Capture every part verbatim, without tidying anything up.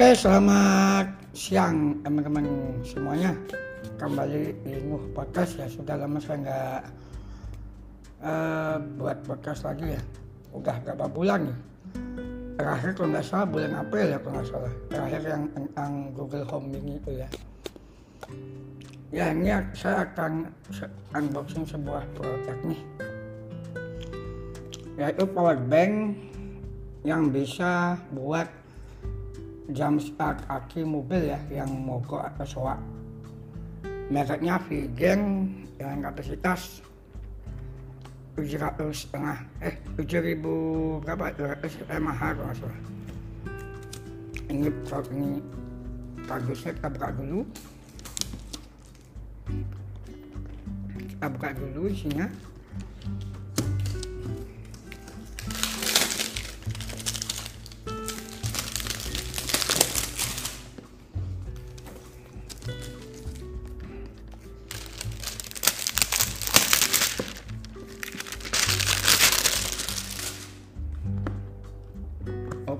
Oke, selamat siang teman-teman semuanya. Kembali di Nguh Podcast ya. Sudah lama saya nggak uh, buat podcast lagi ya. Udah berapa bulan ya? Terakhir kalau nggak salah bulan April ya kalau nggak salah. Terakhir yang tentang Google Home ini itu ya. Ya ini saya akan unboxing sebuah produk nih. Yaitu power bank yang bisa buat jam start aki mobil ya yang mogok atau soak. Mereknya V-GeN dengan kapasitas tujuh ratus setengah eh tujuh ribu berapa dua ratus miliampere jam kalau nggak salah. Ini ini bagusnya kita buka dulu. Kita buka dulu isinya.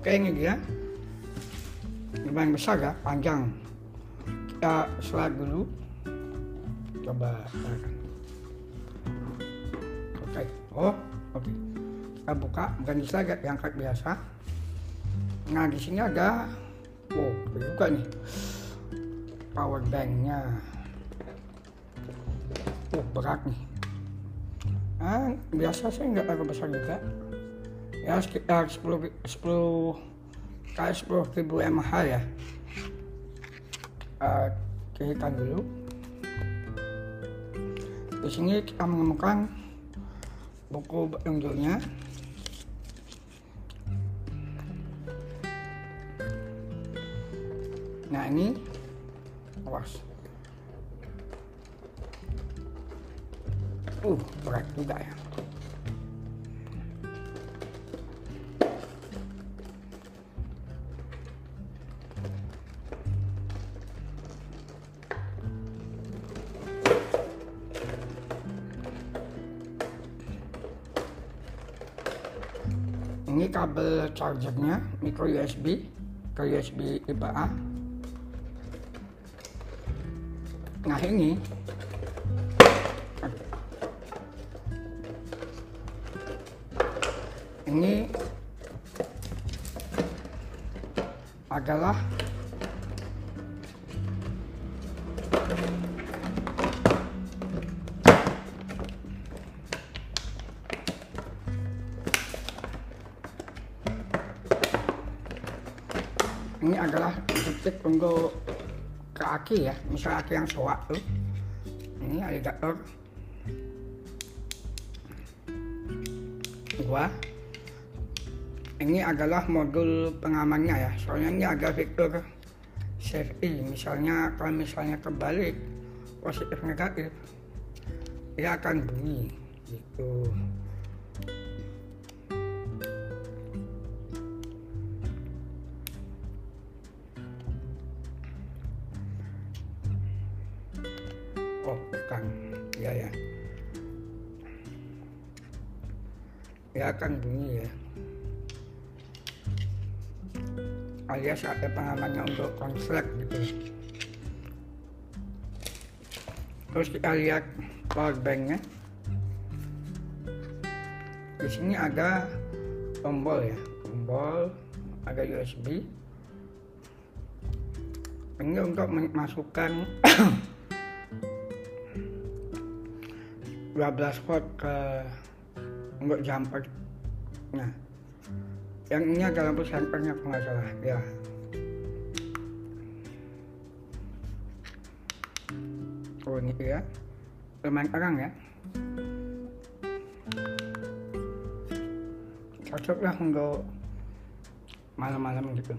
Oke, ini dia lumayan besar ya, panjang. Kita slide dulu, coba silakan. Oke, oh oke, kita buka, bukan di slide, diangkat biasa. Nah di sini ada, oh buka nih, power banknya. Oh berat nih. Nah, biasa saya nggak terlalu besar juga. Ya sekitar sepuluh ribu miliampere jam ya. Uh, Kirikan dulu. Di sini kita menemukan buku petunjuknya. Nah ini, awas. Uh berat juga ya. Ini kabel chargernya micro U S B ke U S B tipe A. Nah ini ini adalah Ini adalah titik untuk ke aki ya, misal aki yang soak tuh. Ini alligator dua. Ini adalah modul pengamannya ya, soalnya ini ada fitur safety. Misalnya kalau misalnya kebalik positif negatif, dia akan bunyi gitu. Oh, bukan. Ya, ya. Ya akan bunyi ya. Alias ada pengamannya untuk konslet gitu. Terus kita lihat power bank-nya. Di sini ada tombol ya, tombol, ada U S B. Ini untuk memasukkan dua belas volt ke untuk jumper. Nah, yang ini ada lampu senternya kalau nggak salah ya. Oh ini ya, lumayan terang ya. Cocok lah untuk malam-malam gitu.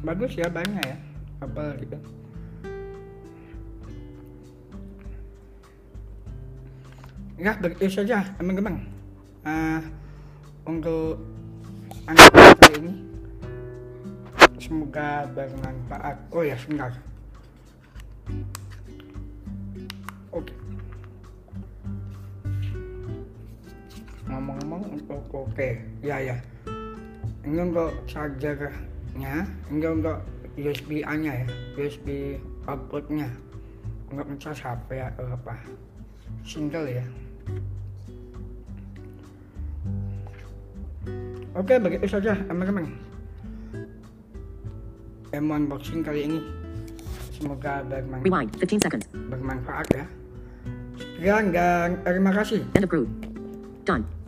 Bagus ya, banyak ya, kabel gitu. Ya begitu saja teman-teman uh, untuk unboxing kali ini, semoga bermanfaat. Oh ya, sebentar. ngomong-ngomong untuk oke ya ya ini untuk chargernya, ini untuk U S B A nya ya, U S B outputnya untuk ngecas H P atau apa single ya. Oke, begitu saja teman-teman M unboxing kali ini, semoga bermanfaat, bermanfaat ya. Sekian dan terima kasih. Done.